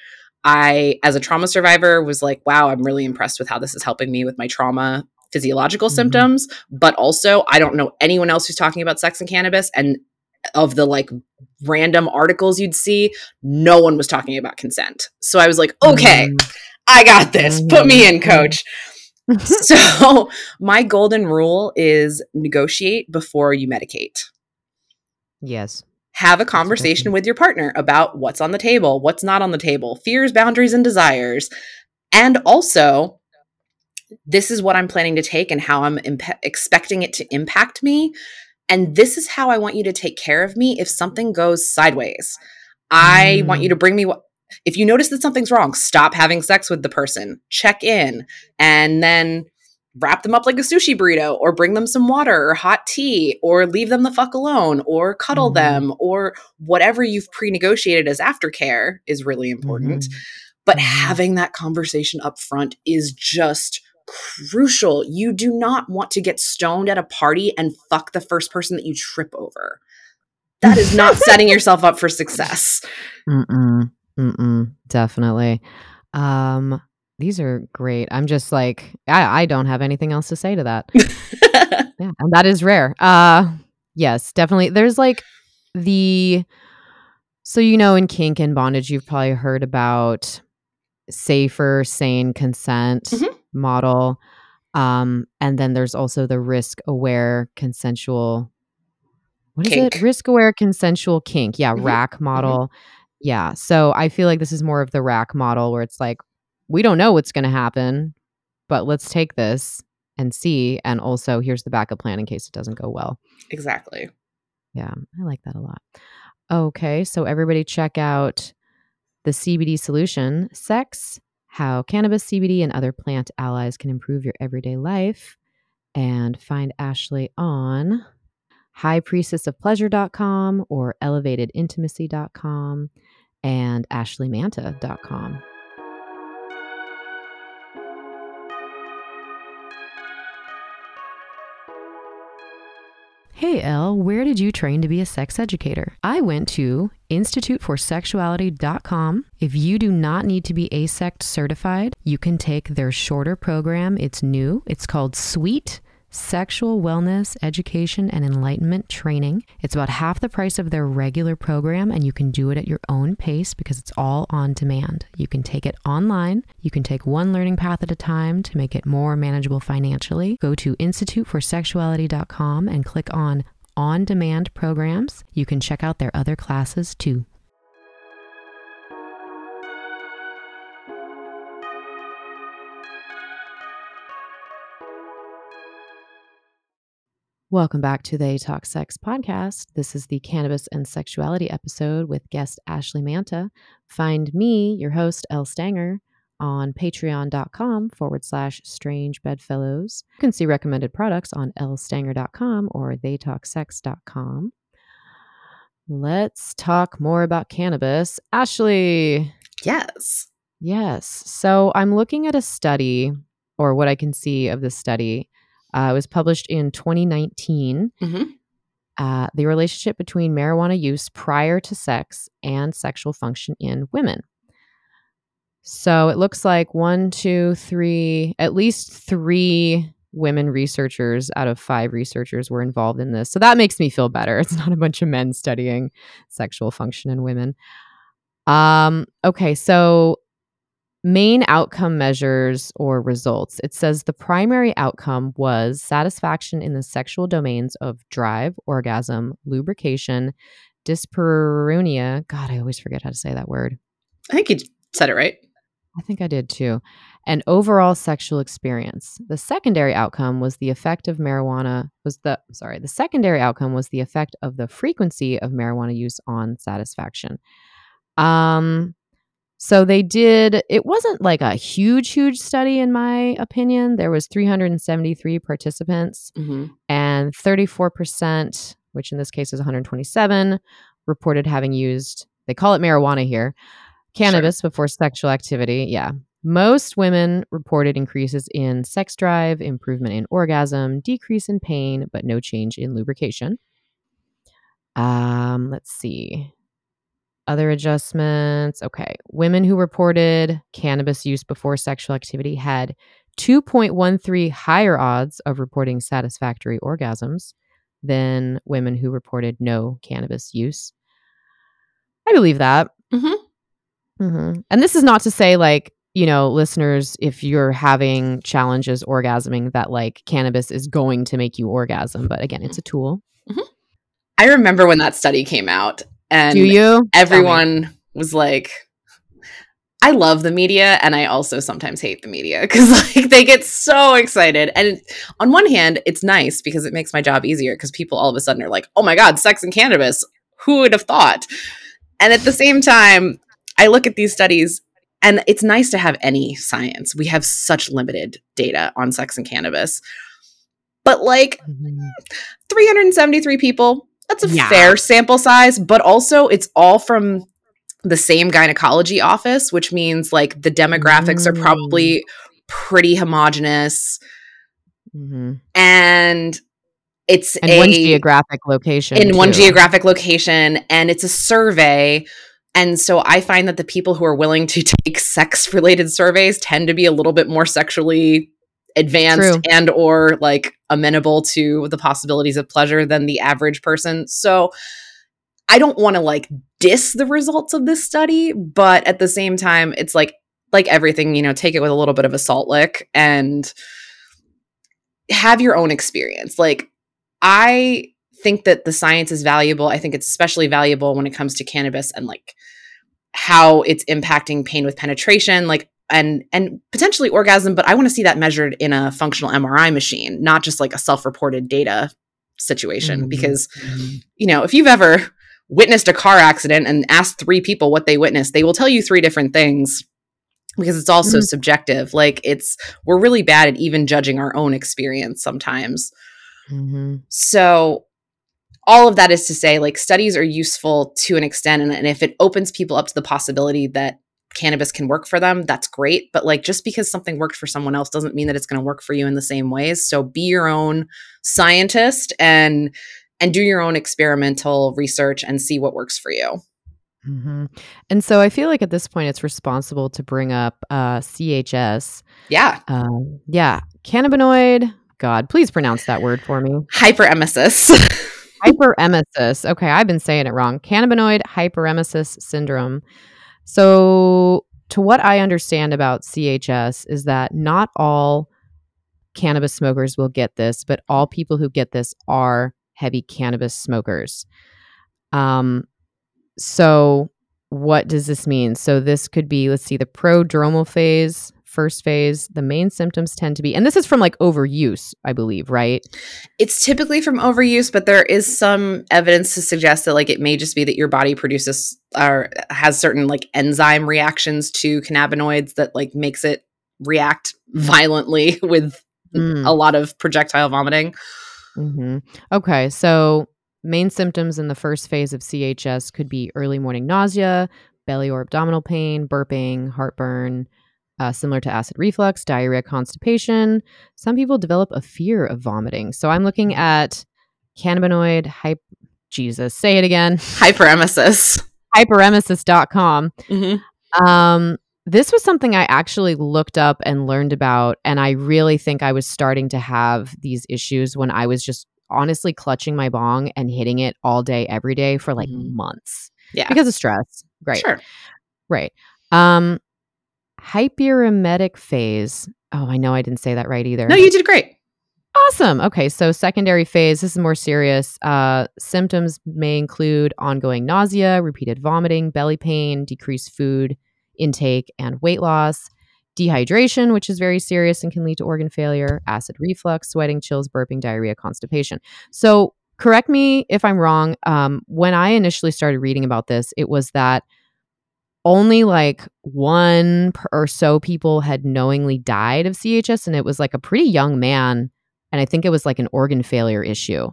I, as a trauma survivor, was like, wow, I'm really impressed with how this is helping me with my trauma physiological mm-hmm. symptoms, but also I don't know anyone else who's talking about sex and cannabis, and of the like random articles you'd see, no one was talking about consent. So I was like, okay, mm-hmm. I got this. Put me in, coach. So my golden rule is negotiate before you medicate. Yes. Have a conversation with your partner about what's on the table, what's not on the table, fears, boundaries, and desires. And also, this is what I'm planning to take and how I'm imp- expecting it to impact me. And this is how I want you to take care of me if something goes sideways. I mm. want you to bring me what, if you notice that something's wrong, stop having sex with the person, check in, and then wrap them up like a sushi burrito, or bring them some water or hot tea, or leave them the fuck alone, or cuddle mm. them, or whatever you've pre-negotiated as aftercare is really important. Mm. But having that conversation up front is just crucial. You do not want to get stoned at a party and fuck the first person that you trip over. That is not setting yourself up for success. Mm-mm, mm-mm, definitely. Um, these are great. I'm just like, I, I don't have anything else to say to that. Yeah, and that is rare. Uh, yes, definitely. There's like the, so you know, in kink and bondage, you've probably heard about safer, sane consent. Mm-hmm. model. Um, and then there's also the risk aware consensual, what kink. is it? Risk aware consensual kink. Yeah. Mm-hmm. R A C model. Mm-hmm. Yeah. So I feel like this is more of the R A C model where it's like, we don't know what's going to happen, but let's take this and see. And also here's the backup plan in case it doesn't go well. Exactly. Yeah. I like that a lot. Okay. So everybody check out the C B D Solution Sex, how cannabis, C B D, and other plant allies can improve your everyday life. And find Ashley on high priestess of pleasure dot com or elevated intimacy dot com and ashley manta dot com. Hey, Elle, where did you train to be a sex educator? I went to institute for sexuality dot com. If you do not need to be A S E C T certified, you can take their shorter program. It's new. It's called SWEET, Sexual Wellness, Education, and Enlightenment Training. It's about half the price of their regular program, and you can do it at your own pace because it's all on demand. You can take it online. You can take one learning path at a time to make it more manageable financially. Go to institute for sexuality dot com and click on on-demand programs. You can check out their other classes too. Welcome back to the Talk Sex podcast. This is the Cannabis and Sexuality episode with guest Ashley Manta. Find me, your host, Elle Stanger, on patreon.com forward slash strange bedfellows. You can see recommended products on elle stanger dot com or they talk sex dot com. Let's talk more about cannabis. Ashley. Yes. Yes. So I'm looking at a study, or what I can see of this study. Uh, it was published in twenty nineteen. Mm-hmm. Uh, the relationship between marijuana use prior to sex and sexual function in women. So it looks like one, two, three, at least three women researchers out of five researchers were involved in this. So that makes me feel better. It's not a bunch of men studying sexual function in women. Um, okay, so Main outcome measures or results. It says the primary outcome was satisfaction in the sexual domains of drive, orgasm, lubrication, dyspareunia. God, I always forget how to say that word. I think you said it right. I think I did too. And overall sexual experience. The secondary outcome was the effect of marijuana was the, sorry, the secondary outcome was the effect of the frequency of marijuana use on satisfaction. Um, so they did, it wasn't like a huge, huge study in my opinion. There was three hundred seventy-three participants mm-hmm. and thirty-four percent, which in this case is one hundred twenty-seven, reported having used, they call it marijuana here, cannabis sure. before sexual activity. Yeah. Most women reported increases in sex drive, improvement in orgasm, decrease in pain, but no change in lubrication. Um, let's see. Other adjustments. Okay. Women who reported cannabis use before sexual activity had two point one three higher odds of reporting satisfactory orgasms than women who reported no cannabis use. I believe that. Mm-hmm. Mm-hmm. And this is not to say like, you know, listeners, if you're having challenges orgasming, that like cannabis is going to make you orgasm. But again, it's a tool. Mm-hmm. I remember when that study came out and Do you? everyone was like, I love the media. And I also sometimes hate the media because like they get so excited. And on one hand, it's nice because it makes my job easier because people all of a sudden are like, oh my God, sex and cannabis. Who would have thought? And at the same time, I look at these studies and it's nice to have any science. We have such limited data on sex and cannabis. But like mm-hmm. three hundred seventy-three people, that's a yeah. fair sample size. But also it's all from the same gynecology office, which means like the demographics mm-hmm. are probably pretty homogenous. Mm-hmm. And it's in a, one geographic location. In too. one geographic location. And it's a survey. And so I find that the people who are willing to take sex-related surveys tend to be a little bit more sexually advanced True. and or like amenable to the possibilities of pleasure than the average person. So I don't want to like diss the results of this study, but at the same time, it's like like everything, you know, take it with a little bit of a salt lick and have your own experience. Like I think that the science is valuable. I think it's especially valuable when it comes to cannabis and like how it's impacting pain with penetration, like and and potentially orgasm, but I want to see that measured in a functional M R I machine, not just like a self-reported data situation. Mm-hmm. Because, you know, if you've ever witnessed a car accident and asked three people what they witnessed, they will tell you three different things because it's also mm-hmm. subjective. Like it's we're really bad at even judging our own experience sometimes. Mm-hmm. So all of that is to say, like, studies are useful to an extent. And, and if it opens people up to the possibility that cannabis can work for them, that's great. But, like, just because something worked for someone else doesn't mean that it's going to work for you in the same ways. So be your own scientist and and do your own experimental research and see what works for you. Mm-hmm. And so I feel like at this point, it's responsible to bring up uh, C H S. Yeah. Um, yeah. Cannabinoid. God, please pronounce that word for me. Hyperemesis. Hyperemesis. Okay, I've been saying it wrong. Cannabinoid hyperemesis syndrome. So to what I understand about C H S is that not all cannabis smokers will get this, but all people who get this are heavy cannabis smokers. Um, so what does this mean? So this could be, let's see, the prodromal phase, first phase, the main symptoms tend to be, and this is from like overuse, I believe, right? It's typically from overuse, but there is some evidence to suggest that like it may just be that your body produces or uh, has certain like enzyme reactions to cannabinoids that like makes it react violently with mm. a lot of projectile vomiting. Mm-hmm. Okay, so main symptoms in the first phase of C H S could be early morning nausea, belly or abdominal pain, burping, heartburn, Uh, similar to acid reflux, diarrhea, constipation. Some people develop a fear of vomiting. So I'm looking at cannabinoid hype. Jesus, say it again. Hyperemesis. hyperemesis dot com. Mm-hmm. Um, this was something I actually looked up and learned about. And I really think I was starting to have these issues when I was just honestly clutching my bong and hitting it all day, every day for like mm-hmm. months. Yeah. Because of stress. Right. Sure. Right. Um, hyperemetic phase. Oh, I know I didn't say that right either. No, you did great. Awesome. Okay. So secondary phase, this is more serious. Uh, symptoms may include ongoing nausea, repeated vomiting, belly pain, decreased food intake and weight loss, dehydration, which is very serious and can lead to organ failure, acid reflux, sweating, chills, burping, diarrhea, constipation. So correct me if I'm wrong. Um, when I initially started reading about this, it was that only like one or so people had knowingly died of C H S, and it was like a pretty young man. And I think it was like an organ failure issue.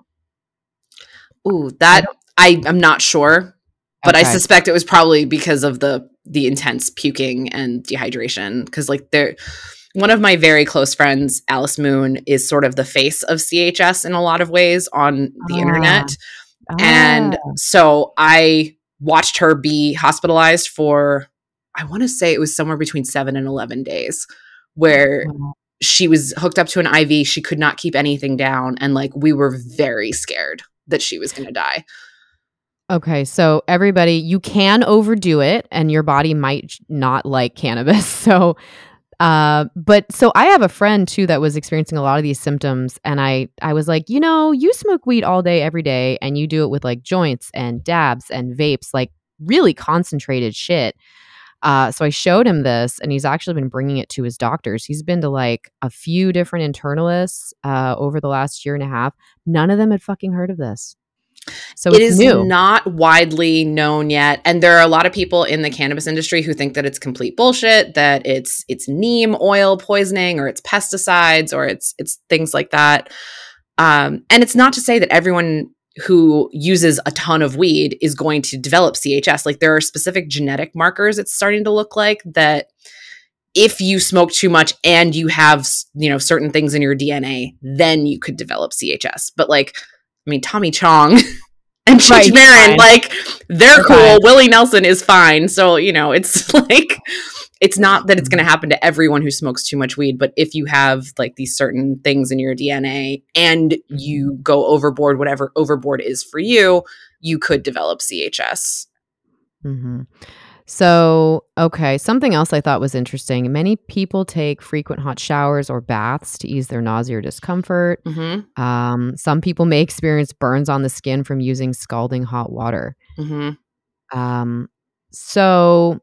Ooh, that I, I'm not sure, but okay. I suspect it was probably because of the the intense puking and dehydration. Because like there, one of my very close friends, Alice Moon, is sort of the face of C H S in a lot of ways on the ah. internet, ah. and so I watched her be hospitalized for, I want to say it was somewhere between seven and eleven days, where. Wow. She was hooked up to an I V. She could not keep anything down. And like, we were very scared that she was going to die. Okay. So everybody, you can overdo it and your body might not like cannabis. So, uh, but so I have a friend too, that was experiencing a lot of these symptoms. And I, I was like, you know, you smoke weed all day, every day, and you do it with like joints and dabs and vapes, like really concentrated shit. Uh, so I showed him this, and he's actually been bringing it to his doctors. He's been to like a few different internalists uh, over the last year and a half. None of them had fucking heard of this. So it it's is new. Not widely known yet. And there are a lot of people in the cannabis industry who think that it's complete bullshit, that it's it's neem oil poisoning, or it's pesticides, or it's it's things like that. Um, and it's not to say that everyone who uses a ton of weed is going to develop C H S. Like there are specific genetic markers, it's starting to look like, that if you smoke too much and you have, you know, certain things in your D N A, then you could develop C H S. But like, I mean, Tommy Chong and Cheech right, Marin, like they're, they're cool. Fine. Willie Nelson is fine. So, you know, it's like, it's not that it's going to happen to everyone who smokes too much weed, but if you have like these certain things in your D N A and you go overboard, whatever overboard is for you, you could develop C H S. Mm-hmm. So, okay. Something else I thought was interesting. Many people take frequent hot showers or baths to ease their nausea or discomfort. Mm-hmm. Um, some people may experience burns on the skin from using scalding hot water. Mm-hmm. Um, so...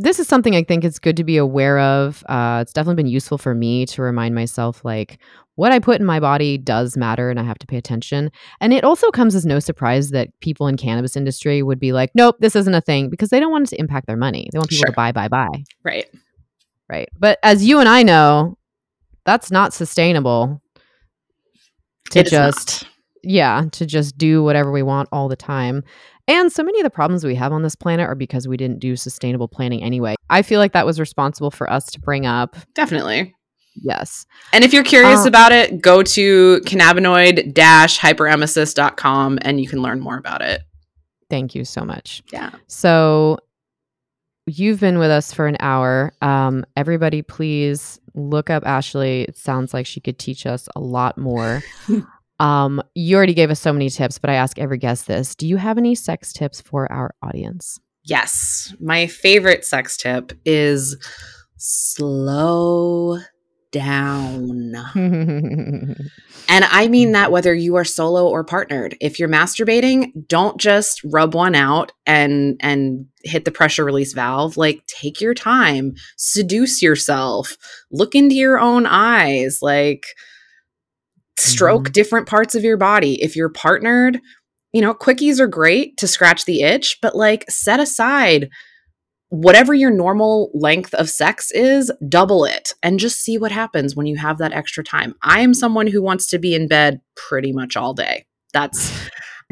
This is something I think it's good to be aware of. Uh, it's definitely been useful for me to remind myself, like, what I put in my body does matter and I have to pay attention. And it also comes as no surprise that people in cannabis industry would be like, nope, this isn't a thing, because they don't want it to impact their money. They want people sure. to buy, buy, buy. Right. Right. But as you and I know, that's not sustainable to it just, yeah, to just do whatever we want all the time. And so many of the problems we have on this planet are because we didn't do sustainable planning anyway. I feel like that was responsible for us to bring up. Definitely. Yes. And if you're curious um, about it, go to cannabinoid dash hyperemesis dot com and you can learn more about it. Thank you so much. Yeah. So you've been with us for an hour. Um, everybody, please look up Ashley. It sounds like she could teach us a lot more. Um, you already gave us so many tips, but I ask every guest this. Do you have any sex tips for our audience? Yes. My favorite sex tip is slow down. And I mean that whether you are solo or partnered. If you're masturbating, don't just rub one out and and hit the pressure release valve. Like, take your time. Seduce yourself. Look into your own eyes. Like... stroke mm-hmm. different parts of your body. If you're partnered, you know, quickies are great to scratch the itch, but like set aside whatever your normal length of sex is, double it and just see what happens when you have that extra time. I am someone who wants to be in bed pretty much all day. That's,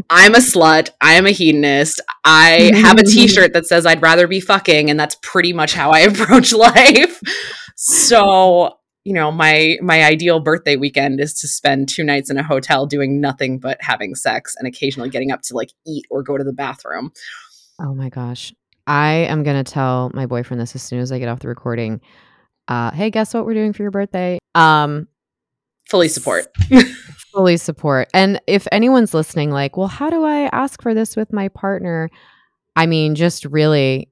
I'm a slut. I am a hedonist. I have a t-shirt that says I'd rather be fucking, and that's pretty much how I approach life. So you know, my my ideal birthday weekend is to spend two nights in a hotel doing nothing but having sex and occasionally getting up to like eat or go to the bathroom. Oh my gosh. I am going to tell my boyfriend this as soon as I get off the recording. Uh, hey, guess what we're doing for your birthday? Um, fully support. Fully support. And if anyone's listening like, well, how do I ask for this with my partner? I mean, just really...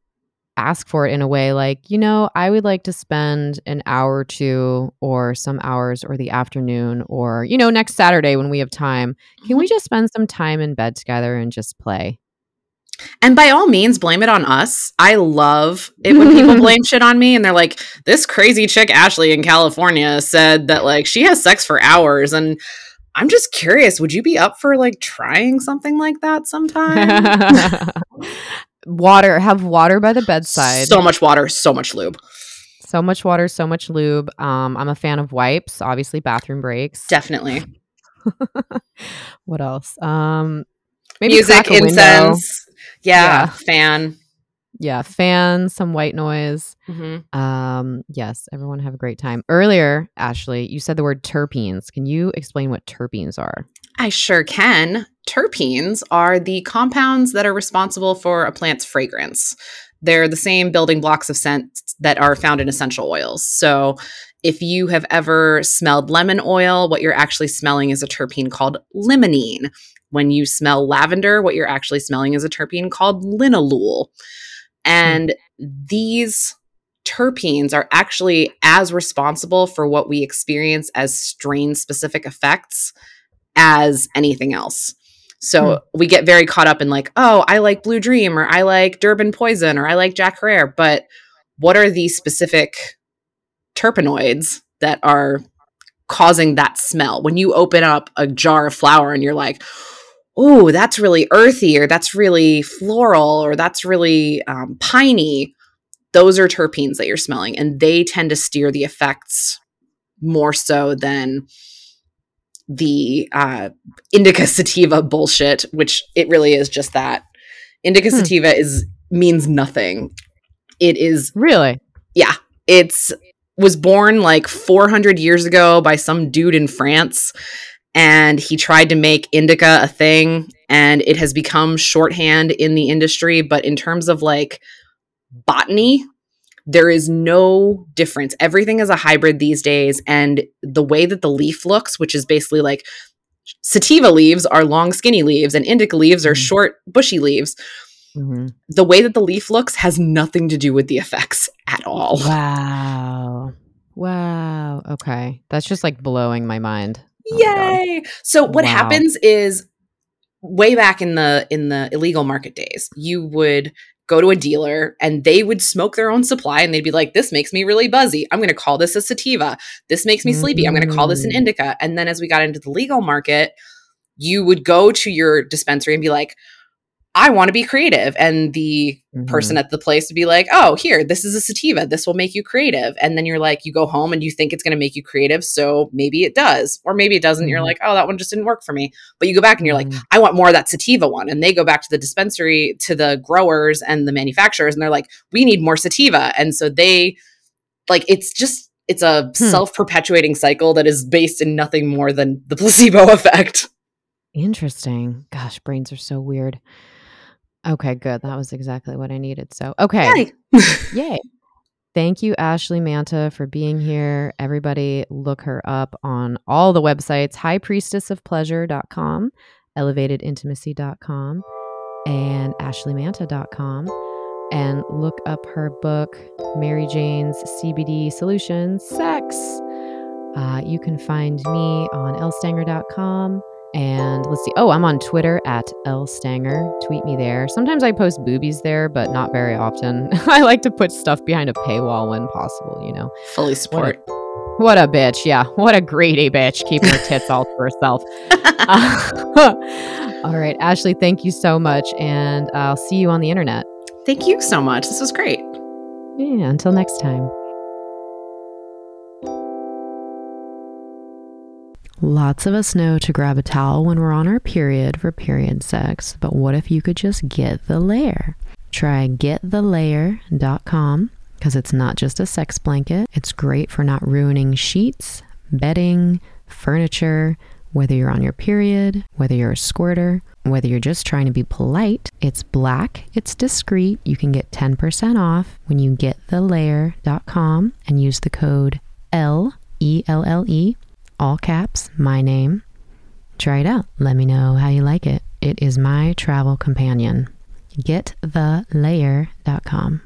ask for it in a way like, you know, I would like to spend an hour or two or some hours or the afternoon or, you know, next Saturday when we have time, can we just spend some time in bed together and just play? And by all means, blame it on us. I love it when people blame shit on me and they're like, this crazy chick, Ashley in California, said that like she has sex for hours. And I'm just curious, would you be up for like trying something like that sometime? Water, have water by the bedside. So much water, so much lube. So much water, so much lube. Um, I'm a fan of wipes, obviously bathroom breaks. Definitely. What else? Um, maybe music, incense. Yeah, yeah, fan. Yeah, fan, some white noise. Mm-hmm. Um, yes, everyone have a great time. Earlier, Ashley, you said the word terpenes. Can you explain what terpenes are? I sure can. Terpenes are the compounds that are responsible for a plant's fragrance. They're the same building blocks of scent that are found in essential oils. So if you have ever smelled lemon oil, what you're actually smelling is a terpene called limonene. When you smell lavender, what you're actually smelling is a terpene called linalool. And these terpenes are actually as responsible for what we experience as strain-specific effects as anything else. So mm. we get very caught up in like, oh, I like Blue Dream, or I like Durban Poison, or I like Jack Herrera. But what are the specific terpenoids that are causing that smell? When you open up a jar of flour and you're like, oh, that's really earthy, or that's really floral, or that's really um, piney. Those are terpenes that you're smelling, and they tend to steer the effects more so than the uh, indica sativa bullshit, which it really is just that. Indica hmm. sativa is means nothing. It is really, yeah, it's was born like four hundred years ago by some dude in France. And he tried to make indica a thing, and it has become shorthand in the industry. But in terms of like botany, there is no difference. Everything is a hybrid these days. And the way that the leaf looks, which is basically like sativa leaves are long, skinny leaves, and indica leaves are mm-hmm. short, bushy leaves. Mm-hmm. The way that the leaf looks has nothing to do with the effects at all. Wow. Wow. Okay. That's just like blowing my mind. Yay. So what wow. happens is way back in the in the illegal market days, you would go to a dealer and they would smoke their own supply and they'd be like, this makes me really buzzy. I'm going to call this a sativa. This makes me sleepy. I'm going to call this an indica. And then as we got into the legal market, you would go to your dispensary and be like, I want to be creative. And the mm-hmm. person at the place would be like, oh, here, this is a sativa. This will make you creative. And then you're like, you go home and you think it's going to make you creative. So maybe it does, or maybe it doesn't. Mm-hmm. You're like, oh, that one just didn't work for me. But you go back and you're mm-hmm. like, I want more of that sativa one. And they go back to the dispensary, to the growers and the manufacturers. And they're like, we need more sativa. And so they like, it's just, it's a hmm. self-perpetuating cycle that is based in nothing more than the placebo effect. Interesting. Gosh, brains are so weird. Okay, good. That was exactly what I needed. So, okay. Yay. Yay. Thank you, Ashley Manta, for being here. Everybody, look her up on all the websites, high priestess of pleasure dot com, elevated intimacy dot com, and ashley manta dot com. And look up her book, Mary Jane's C B D Solution Sex. Uh, you can find me on elsstanger dot com. And let's see. Oh, I'm on Twitter at lstanger. Tweet me there. Sometimes I post boobies there, but not very often. I like to put stuff behind a paywall when possible, you know. Fully support. What a, what a bitch. Yeah. What a greedy bitch. Keeping her tits all to herself. Uh, all right, Ashley, thank you so much. And I'll see you on the internet. Thank you so much. This was great. Yeah. Until next time. Lots of us know to grab a towel when we're on our period for period sex, but what if you could just get the layer? Try get the layer dot com, because it's not just a sex blanket. It's great for not ruining sheets, bedding, furniture, whether you're on your period, whether you're a squirter, whether you're just trying to be polite. It's black, it's discreet. You can get ten percent off when you get the layer dot com and use the code L E L L E. All caps, my name. Try it out. Let me know how you like it. It is my travel companion. get the layer dot com.